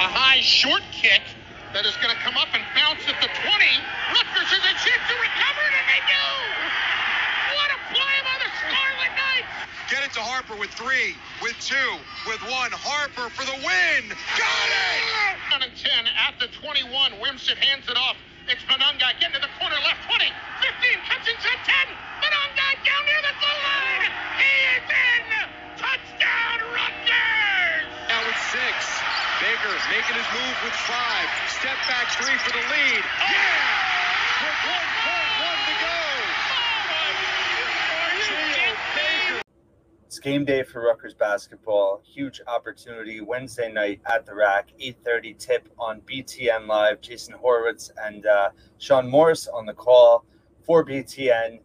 a high short kick that is going to come up and bounce at the 20. Rutgers is in shape to recover it, and they do! What a play by the Scarlet Knights! Get it to Harper with 3, with 2, with 1. Harper for the win! Got it! 10 at the 21. Wimpsett hands it off. It's Benunga getting to the corner left, 20, 15, cuts inside 10. Benunga down near the goal line. He is in. Touchdown, Rutgers! Now with 6. Baker making his move with 5. Step back 3 for the lead. Oh, yeah! With 1.1 to go. Baker. It's game day for Rutgers basketball. Huge opportunity Wednesday night at the RAC, 8:30 tip on BTN Live. Jason Horowitz and Sean Morris on the call for BTN.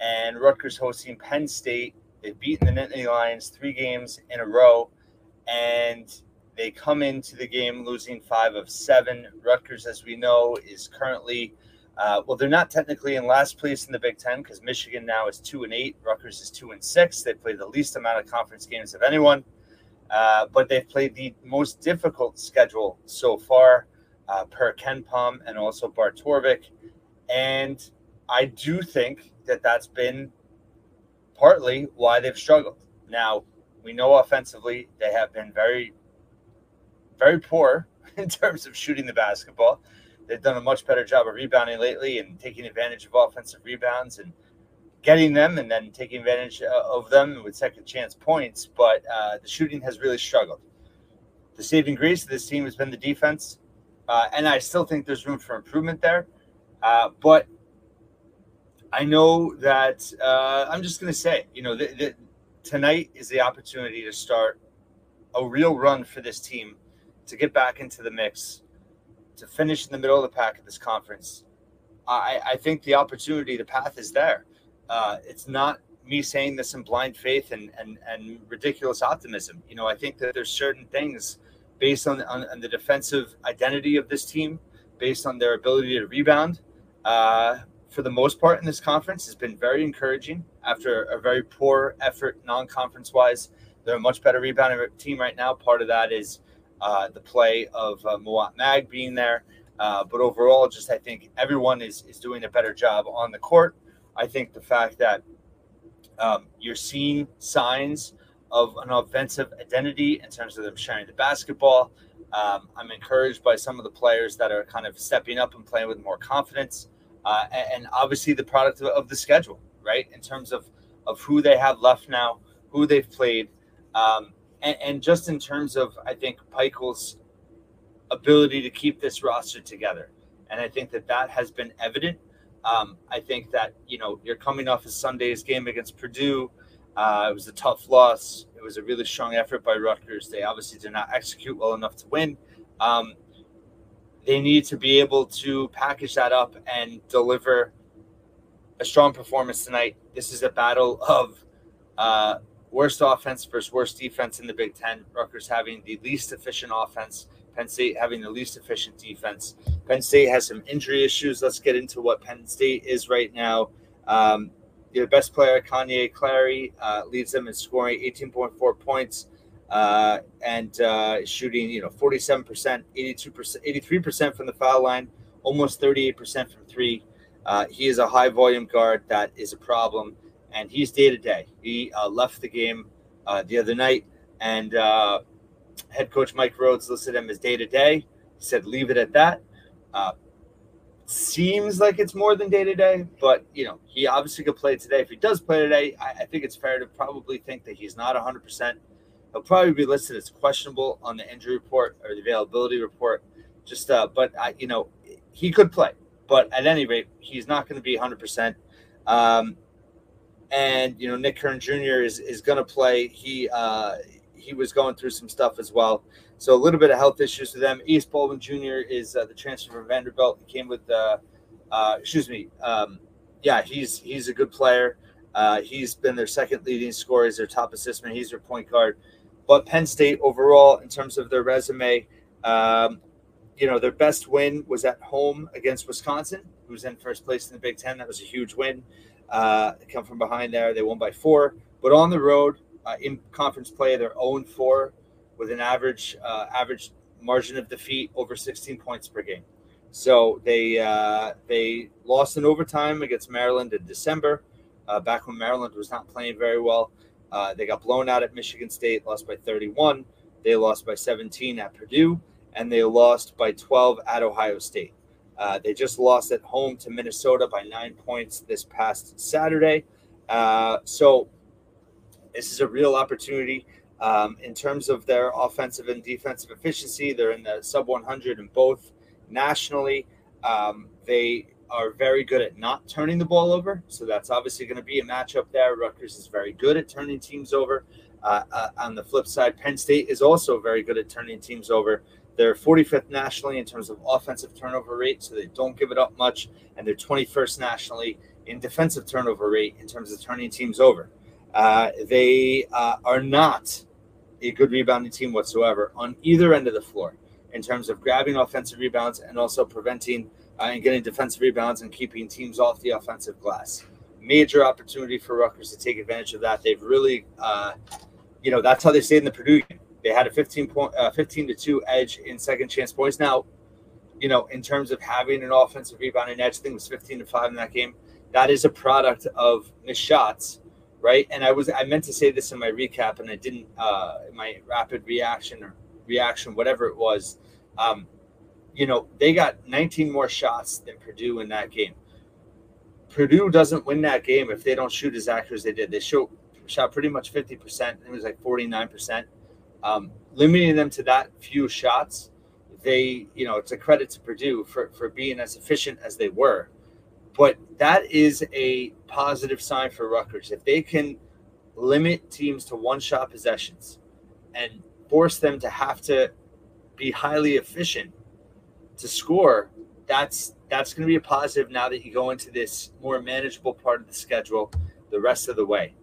And Rutgers hosting Penn State. They've beaten the Nittany Lions 3 games in a row. And they come into the game losing 5 of 7. Rutgers, as we know, is currently... they're not technically in last place in the Big Ten because Michigan now is 2-8. Rutgers is 2-6. They played the least amount of conference games of anyone, but they've played the most difficult schedule so far per KenPom and also Bart Torvik. And I do think that that's been partly why they've struggled. Now, we know offensively they have been very, very poor in terms of shooting the basketball. They've done a much better job of rebounding lately and taking advantage of offensive rebounds and getting them and then taking advantage of them with second chance points. But the shooting has really struggled. The saving grace of this team has been the defense. And I still think there's room for improvement there. But I know that I'm just going to say, tonight is the opportunity to start a real run for this team to get back into the mix, to finish in the middle of the pack at this conference. I think the opportunity, the path is there. It's not me saying this in blind faith and ridiculous optimism. I think that there's certain things based on the defensive identity of this team, based on their ability to rebound. For the most part in this conference, has been very encouraging after a very poor effort non-conference-wise. They're a much better rebounding team right now. Part of that is the play of Mouat Mag being there. But overall, I think everyone is doing a better job on the court. I think the fact that you're seeing signs of an offensive identity in terms of them sharing the basketball. I'm encouraged by some of the players that are kind of stepping up and playing with more confidence. And obviously the product of the schedule, right? In terms of who they have left now, who they've played, and just in terms of, I think, Peichel's ability to keep this roster together. And I think that has been evident. I think that, you're coming off of Sunday's game against Purdue. It was a tough loss. It was a really strong effort by Rutgers. They obviously did not execute well enough to win. They need to be able to package that up and deliver a strong performance tonight. This is a battle of... worst offense versus worst defense in the Big Ten. Rutgers having the least efficient offense. Penn State having the least efficient defense. Penn State has some injury issues. Let's get into what Penn State is right now. Their best player, Kanye Clary, leads them in scoring 18.4 points and shooting, 47%, 82%, 83% from the foul line, almost 38% from 3. He is a high volume guard. That is a problem. And he's day-to-day. He left the game the other night, and head coach Mike Rhodes listed him as day-to-day. He said, leave it at that. Seems like it's more than day-to-day, but, he obviously could play today. If he does play today, I think it's fair to probably think that he's not 100%. He'll probably be listed as questionable on the injury report or the availability report. But he could play. But at any rate, he's not going to be 100%. And Nick Kern Jr. is going to play. He was going through some stuff as well. So a little bit of health issues with them. East Baldwin Jr. is the transfer from Vanderbilt. He came with he's a good player. He's been their second leading scorer. He's their top assist man. He's their point guard. But Penn State overall, in terms of their resume, their best win was at home against Wisconsin, who's in first place in the Big Ten. That was a huge win. They come from behind there. They won by 4, but on the road in conference play, they're 0-4 with an average margin of defeat over 16 points per game. So they lost in overtime against Maryland in December, back when Maryland was not playing very well. They got blown out at Michigan State, lost by 31. They lost by 17 at Purdue, and they lost by 12 at Ohio State. They just lost at home to Minnesota by 9 points this past Saturday. So this is a real opportunity. In terms of their offensive and defensive efficiency, they're in the sub 100 in both nationally. They are very good at not turning the ball over. So that's obviously going to be a matchup there. Rutgers is very good at turning teams over. On the flip side, Penn State is also very good at turning teams over. They're 45th nationally in terms of offensive turnover rate, so they don't give it up much. And they're 21st nationally in defensive turnover rate in terms of turning teams over. They are not a good rebounding team whatsoever on either end of the floor in terms of grabbing offensive rebounds and also preventing and getting defensive rebounds and keeping teams off the offensive glass. Major opportunity for Rutgers to take advantage of that. They've really, that's how they stayed in the Purdue game. They had a 15 to 2 edge in second chance points. Now, in terms of having an offensive rebounding edge, I think it was 15 to 5 in that game. That is a product of missed shots. Right. And I meant to say this in my recap and I didn't, in my rapid reaction, whatever it was, they got 19 more shots than Purdue in that game. Purdue doesn't win that game if they don't shoot as accurate as they did. They shot pretty much 50%. It was like 49%. Limiting them to that few shots, they, it's a credit to Purdue for being as efficient as they were. But that is a positive sign for Rutgers. If they can limit teams to one-shot possessions and force them to have to be highly efficient to score, that's going to be a positive now that you go into this more manageable part of the schedule the rest of the way.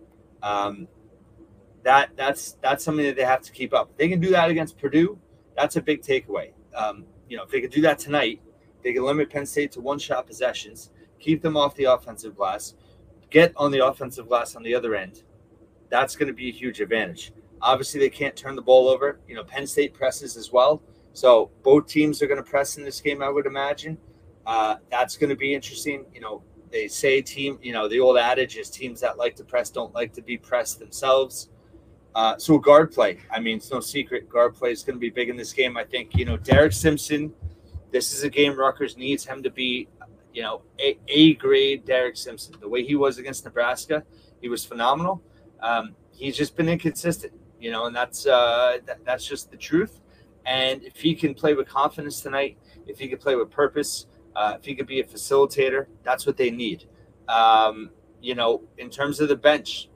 That's something that they have to keep up. If they can do that against Purdue, that's a big takeaway. If they can do that tonight, they can limit Penn State to one-shot possessions, keep them off the offensive glass, get on the offensive glass on the other end. That's going to be a huge advantage. Obviously, they can't turn the ball over. Penn State presses as well. So both teams are going to press in this game, I would imagine. That's going to be interesting. They say the old adage is teams that like to press don't like to be pressed themselves. So guard play. I mean, it's no secret. Guard play is going to be big in this game. I think, Derek Simpson, this is a game Rutgers needs him to be, A-grade Derek Simpson. The way he was against Nebraska, he was phenomenal. He's just been inconsistent, and that's just the truth. And if he can play with confidence tonight, if he can play with purpose, if he could be a facilitator, that's what they need. In terms of the bench,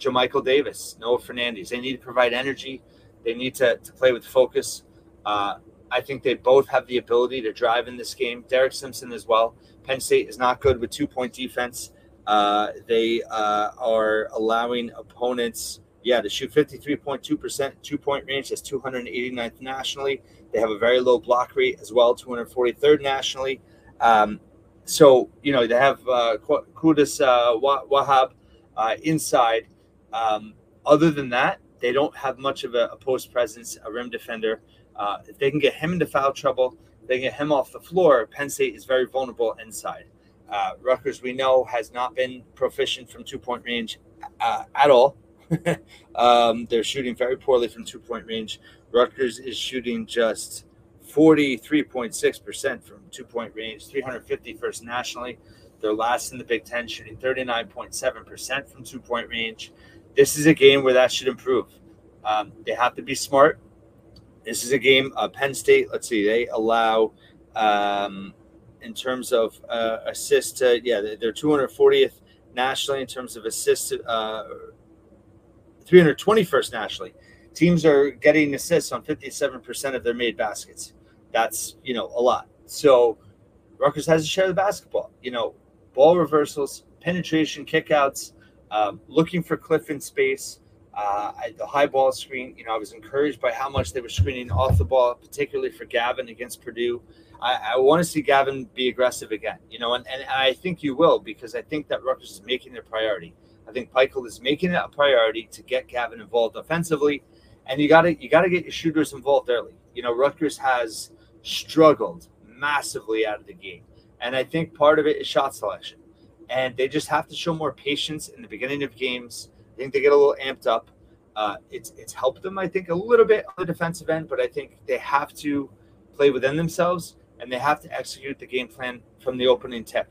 JoMichael Davis, Noah Fernandes, they need to provide energy. They need to play with focus. I think they both have the ability to drive in this game. Derek Simpson as well. Penn State is not good with two-point defense. They are allowing opponents, to shoot 53.2% two-point range. That's 289th nationally. They have a very low block rate as well, 243rd nationally. They have Kudus Wahab inside. Other than that, they don't have much of a post presence, a rim defender. If they can get him into foul trouble, they can get him off the floor. Penn State is very vulnerable inside. Rutgers, we know, has not been proficient from two-point range at all. They're shooting very poorly from two-point range. Rutgers is shooting just 43.6% from two-point range, 351st nationally. They're last in the Big Ten, shooting 39.7% from two-point range. This is a game where that should improve. They have to be smart. This is a game, Penn State, they allow, in terms of assists, they're 240th nationally in terms of assists, 321st nationally. Teams are getting assists on 57% of their made baskets. That's, a lot. So Rutgers has a share of the basketball, ball reversals, penetration, kickouts, looking for Cliff in space. The high ball screen, I was encouraged by how much they were screening off the ball, particularly for Gavin against Purdue. I want to see Gavin be aggressive again, and I think he will, because I think that Rutgers is making it a priority. I think Peichel is making it a priority to get Gavin involved offensively, And you gotta get your shooters involved early. You know, Rutgers has struggled massively out of the game, and I think part of it is shot selection. And they just have to show more patience in the beginning of games. I think they get a little amped up. It's helped them, I think, a little bit on the defensive end, but I think they have to play within themselves, and they have to execute the game plan from the opening tip.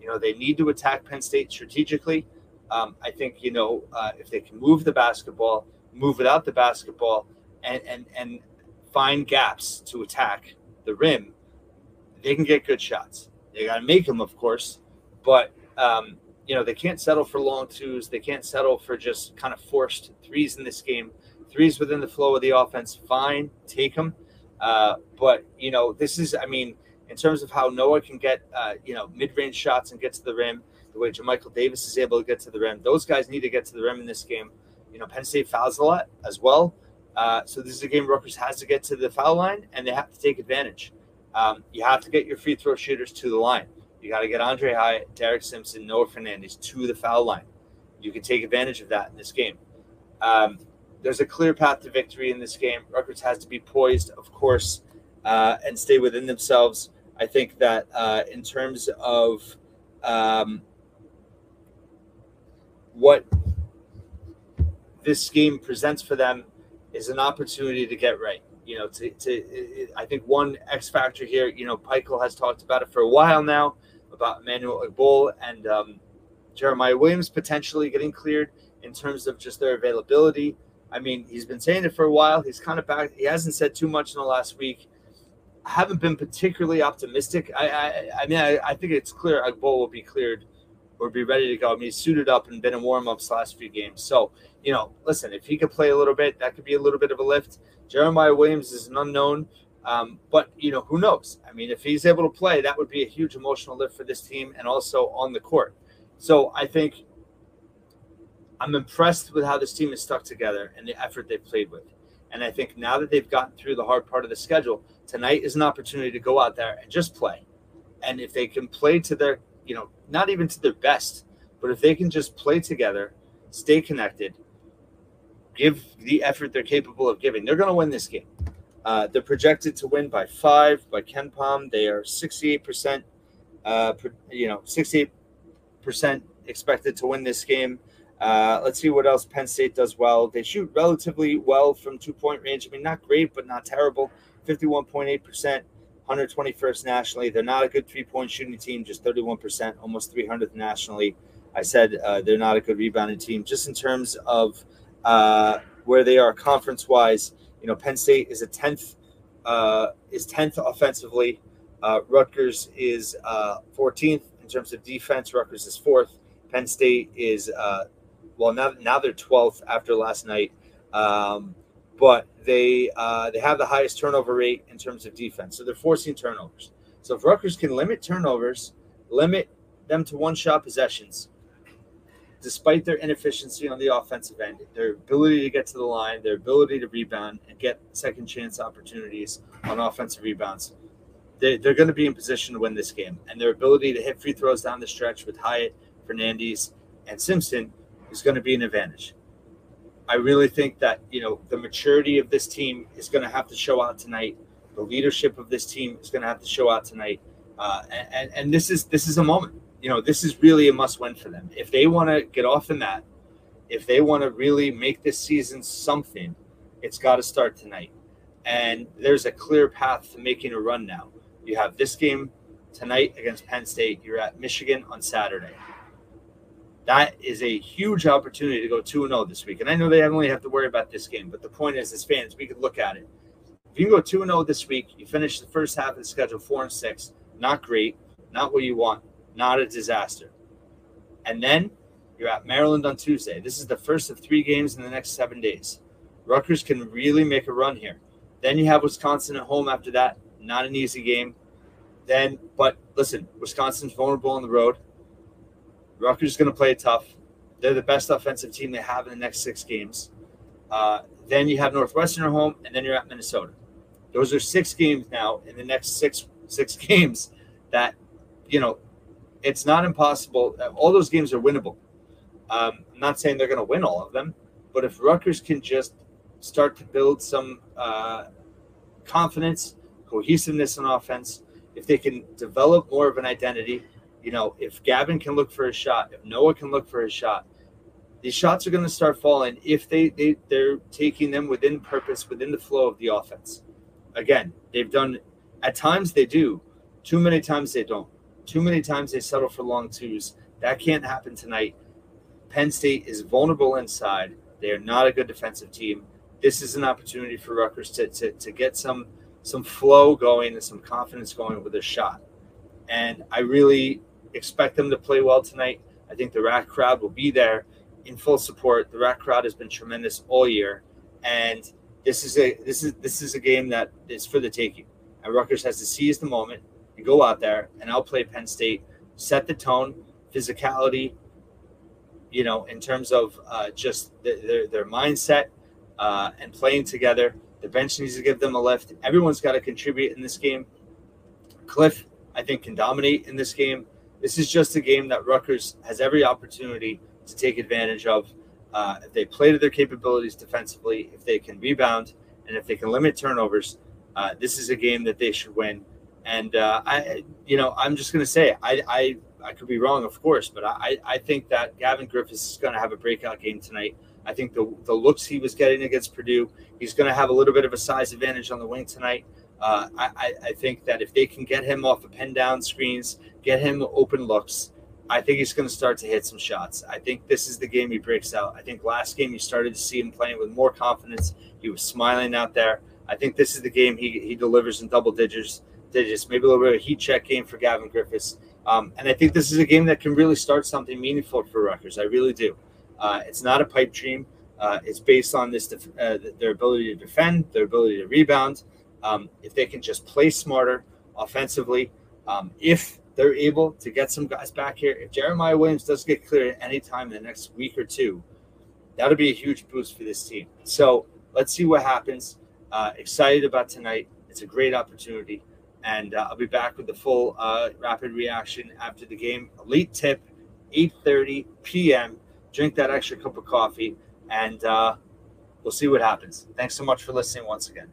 You know, they need to attack Penn State strategically. I think, you know, if they can move the basketball, move without the basketball, and find gaps to attack the rim, they can get good shots. They got to make them, of course, but you know, they can't settle for long twos. They can't settle for just kind of forced threes in this game. Threes within the flow of the offense, fine, take them. But, you know, this is, I mean, in terms of how Noah can get, you know, mid-range shots and get to the rim, the way JoMichael Davis is able to get to the rim, those guys need to get to the rim in this game. You know, Penn State fouls a lot as well. So this is a game Rutgers has to get to the foul line, and they have to take advantage. You have to get your free throw shooters to the line. You got to get Andre Hyatt, Derek Simpson, Noah Fernandes to the foul line. You can take advantage of that in this game. There's a clear path to victory in this game. Rutgers has to be poised, of course, and stay within themselves. I think that in terms of what this game presents for them is an opportunity to get right. You know, I think one X factor here, you know, Peichel has talked about it for a while now, about Emmanuel Ogbol and Jeremiah Williams potentially getting cleared in terms of just their availability. I mean, he's been saying it for a while. He's kind of back. He hasn't said too much in the last week. I haven't been particularly optimistic. I mean, I think it's clear Ogbol will be cleared or be ready to go. I mean, he's suited up and been in warm-ups the last few games. So, you know, listen, if he could play a little bit, that could be a little bit of a lift. Jeremiah Williams is an unknown, but, you know, who knows? I mean, if he's able to play, that would be a huge emotional lift for this team and also on the court. So I think I'm impressed with how this team is stuck together and the effort they've played with. And I think now that they've gotten through the hard part of the schedule, tonight is an opportunity to go out there and just play. And if they can play to their, you know, not even to their best, but if they can just play together, stay connected, give the effort they're capable of giving, they're going to win this game. They're projected to win by 5 by KenPom. They are 68%, 68% expected to win this game. Let's see what else Penn State does well. They shoot relatively well from two-point range. I mean, not great, but not terrible. 51.8%, 121st nationally. They're not a good three-point shooting team, just 31%, almost 300th nationally. I said they're not a good rebounding team. Just in terms of where they are conference-wise, you know, Penn State is 10th offensively. Rutgers is 14th in terms of defense. Rutgers is 4th. Penn State is now they're 12th after last night, but they have the highest turnover rate in terms of defense. So they're forcing turnovers. So if Rutgers can limit turnovers, limit them to one-shot possessions, despite their inefficiency on the offensive end, their ability to get to the line, their ability to rebound and get second-chance opportunities on offensive rebounds, they're going to be in position to win this game. And their ability to hit free throws down the stretch with Hyatt, Fernandes, and Simpson is going to be an advantage. I really think that, you know, the maturity of this team is going to have to show out tonight. The leadership of this team is going to have to show out tonight. And this is a moment. You know, this is really a must-win for them. If they want to get off the mat, if they want to really make this season something, it's got to start tonight. And there's a clear path to making a run now. You have this game tonight against Penn State. You're at Michigan on Saturday. That is a huge opportunity to go 2-0 this week. And I know they only have to worry about this game, but the point is, as fans, we could look at it. If you can go 2-0 this week, you finish the first half of the schedule 4-6, not great, not what you want, not a disaster. And then you're at Maryland on Tuesday. This is the first of 3 games in the next 7 days. Rutgers can really make a run here. Then you have Wisconsin at home after that. Not an easy game. But listen, Wisconsin's vulnerable on the road. Rutgers is going to play tough. They're the best offensive team they have in the next 6 games. Then you have Northwestern at home, and then you're at Minnesota. Those are 6 games now in the next six games that, you know, it's not impossible. All those games are winnable. I'm not saying they're going to win all of them, but if Rutgers can just start to build some confidence, cohesiveness on offense, if they can develop more of an identity, if Gavin can look for a shot, if Noah can look for a shot, these shots are going to start falling if they're taking them within purpose, within the flow of the offense. Again, they've done – at times they do. Too many times they don't. Too many times they settle for long twos. That can't happen tonight. Penn State is vulnerable inside. They are not a good defensive team. This is an opportunity for Rutgers to get some flow going and some confidence going with a shot. And I really expect them to play well tonight. I think the RAC crowd will be there in full support. The RAC crowd has been tremendous all year, and this is a game that is for the taking. And Rutgers has to seize the moment and go out there and outplay Penn State, set the tone, physicality, in terms of just their mindset and playing together. The bench needs to give them a lift. Everyone's got to contribute in this game. Cliff, I think, can dominate in this game. This is just a game that Rutgers has every opportunity to take advantage of. If they play to their capabilities defensively, if they can rebound, and if they can limit turnovers, this is a game that they should win. And I'm just going to say, I could be wrong, of course, but I think that Gavin Griffiths is going to have a breakout game tonight. I think the looks he was getting against Purdue, he's going to have a little bit of a size advantage on the wing tonight. I think that if they can get him off of pin down screens, get him open looks, I think he's going to start to hit some shots. I think this is the game he breaks out. I think last game you started to see him playing with more confidence. He was smiling out there. I think this is the game he delivers in double digits, maybe a little bit of a heat check game for Gavin Griffiths. And I think this is a game that can really start something meaningful for Rutgers. I really do. It's not a pipe dream. It's based on this their ability to defend, their ability to rebound. If they can just play smarter offensively, if they're able to get some guys back here, if Jeremiah Williams doesn't get cleared at any time in the next week or two, that'll be a huge boost for this team. So let's see what happens. Excited about tonight. It's a great opportunity. And I'll be back with the full rapid reaction after the game. Elite tip, 8:30 p.m. Drink that extra cup of coffee, and we'll see what happens. Thanks so much for listening once again.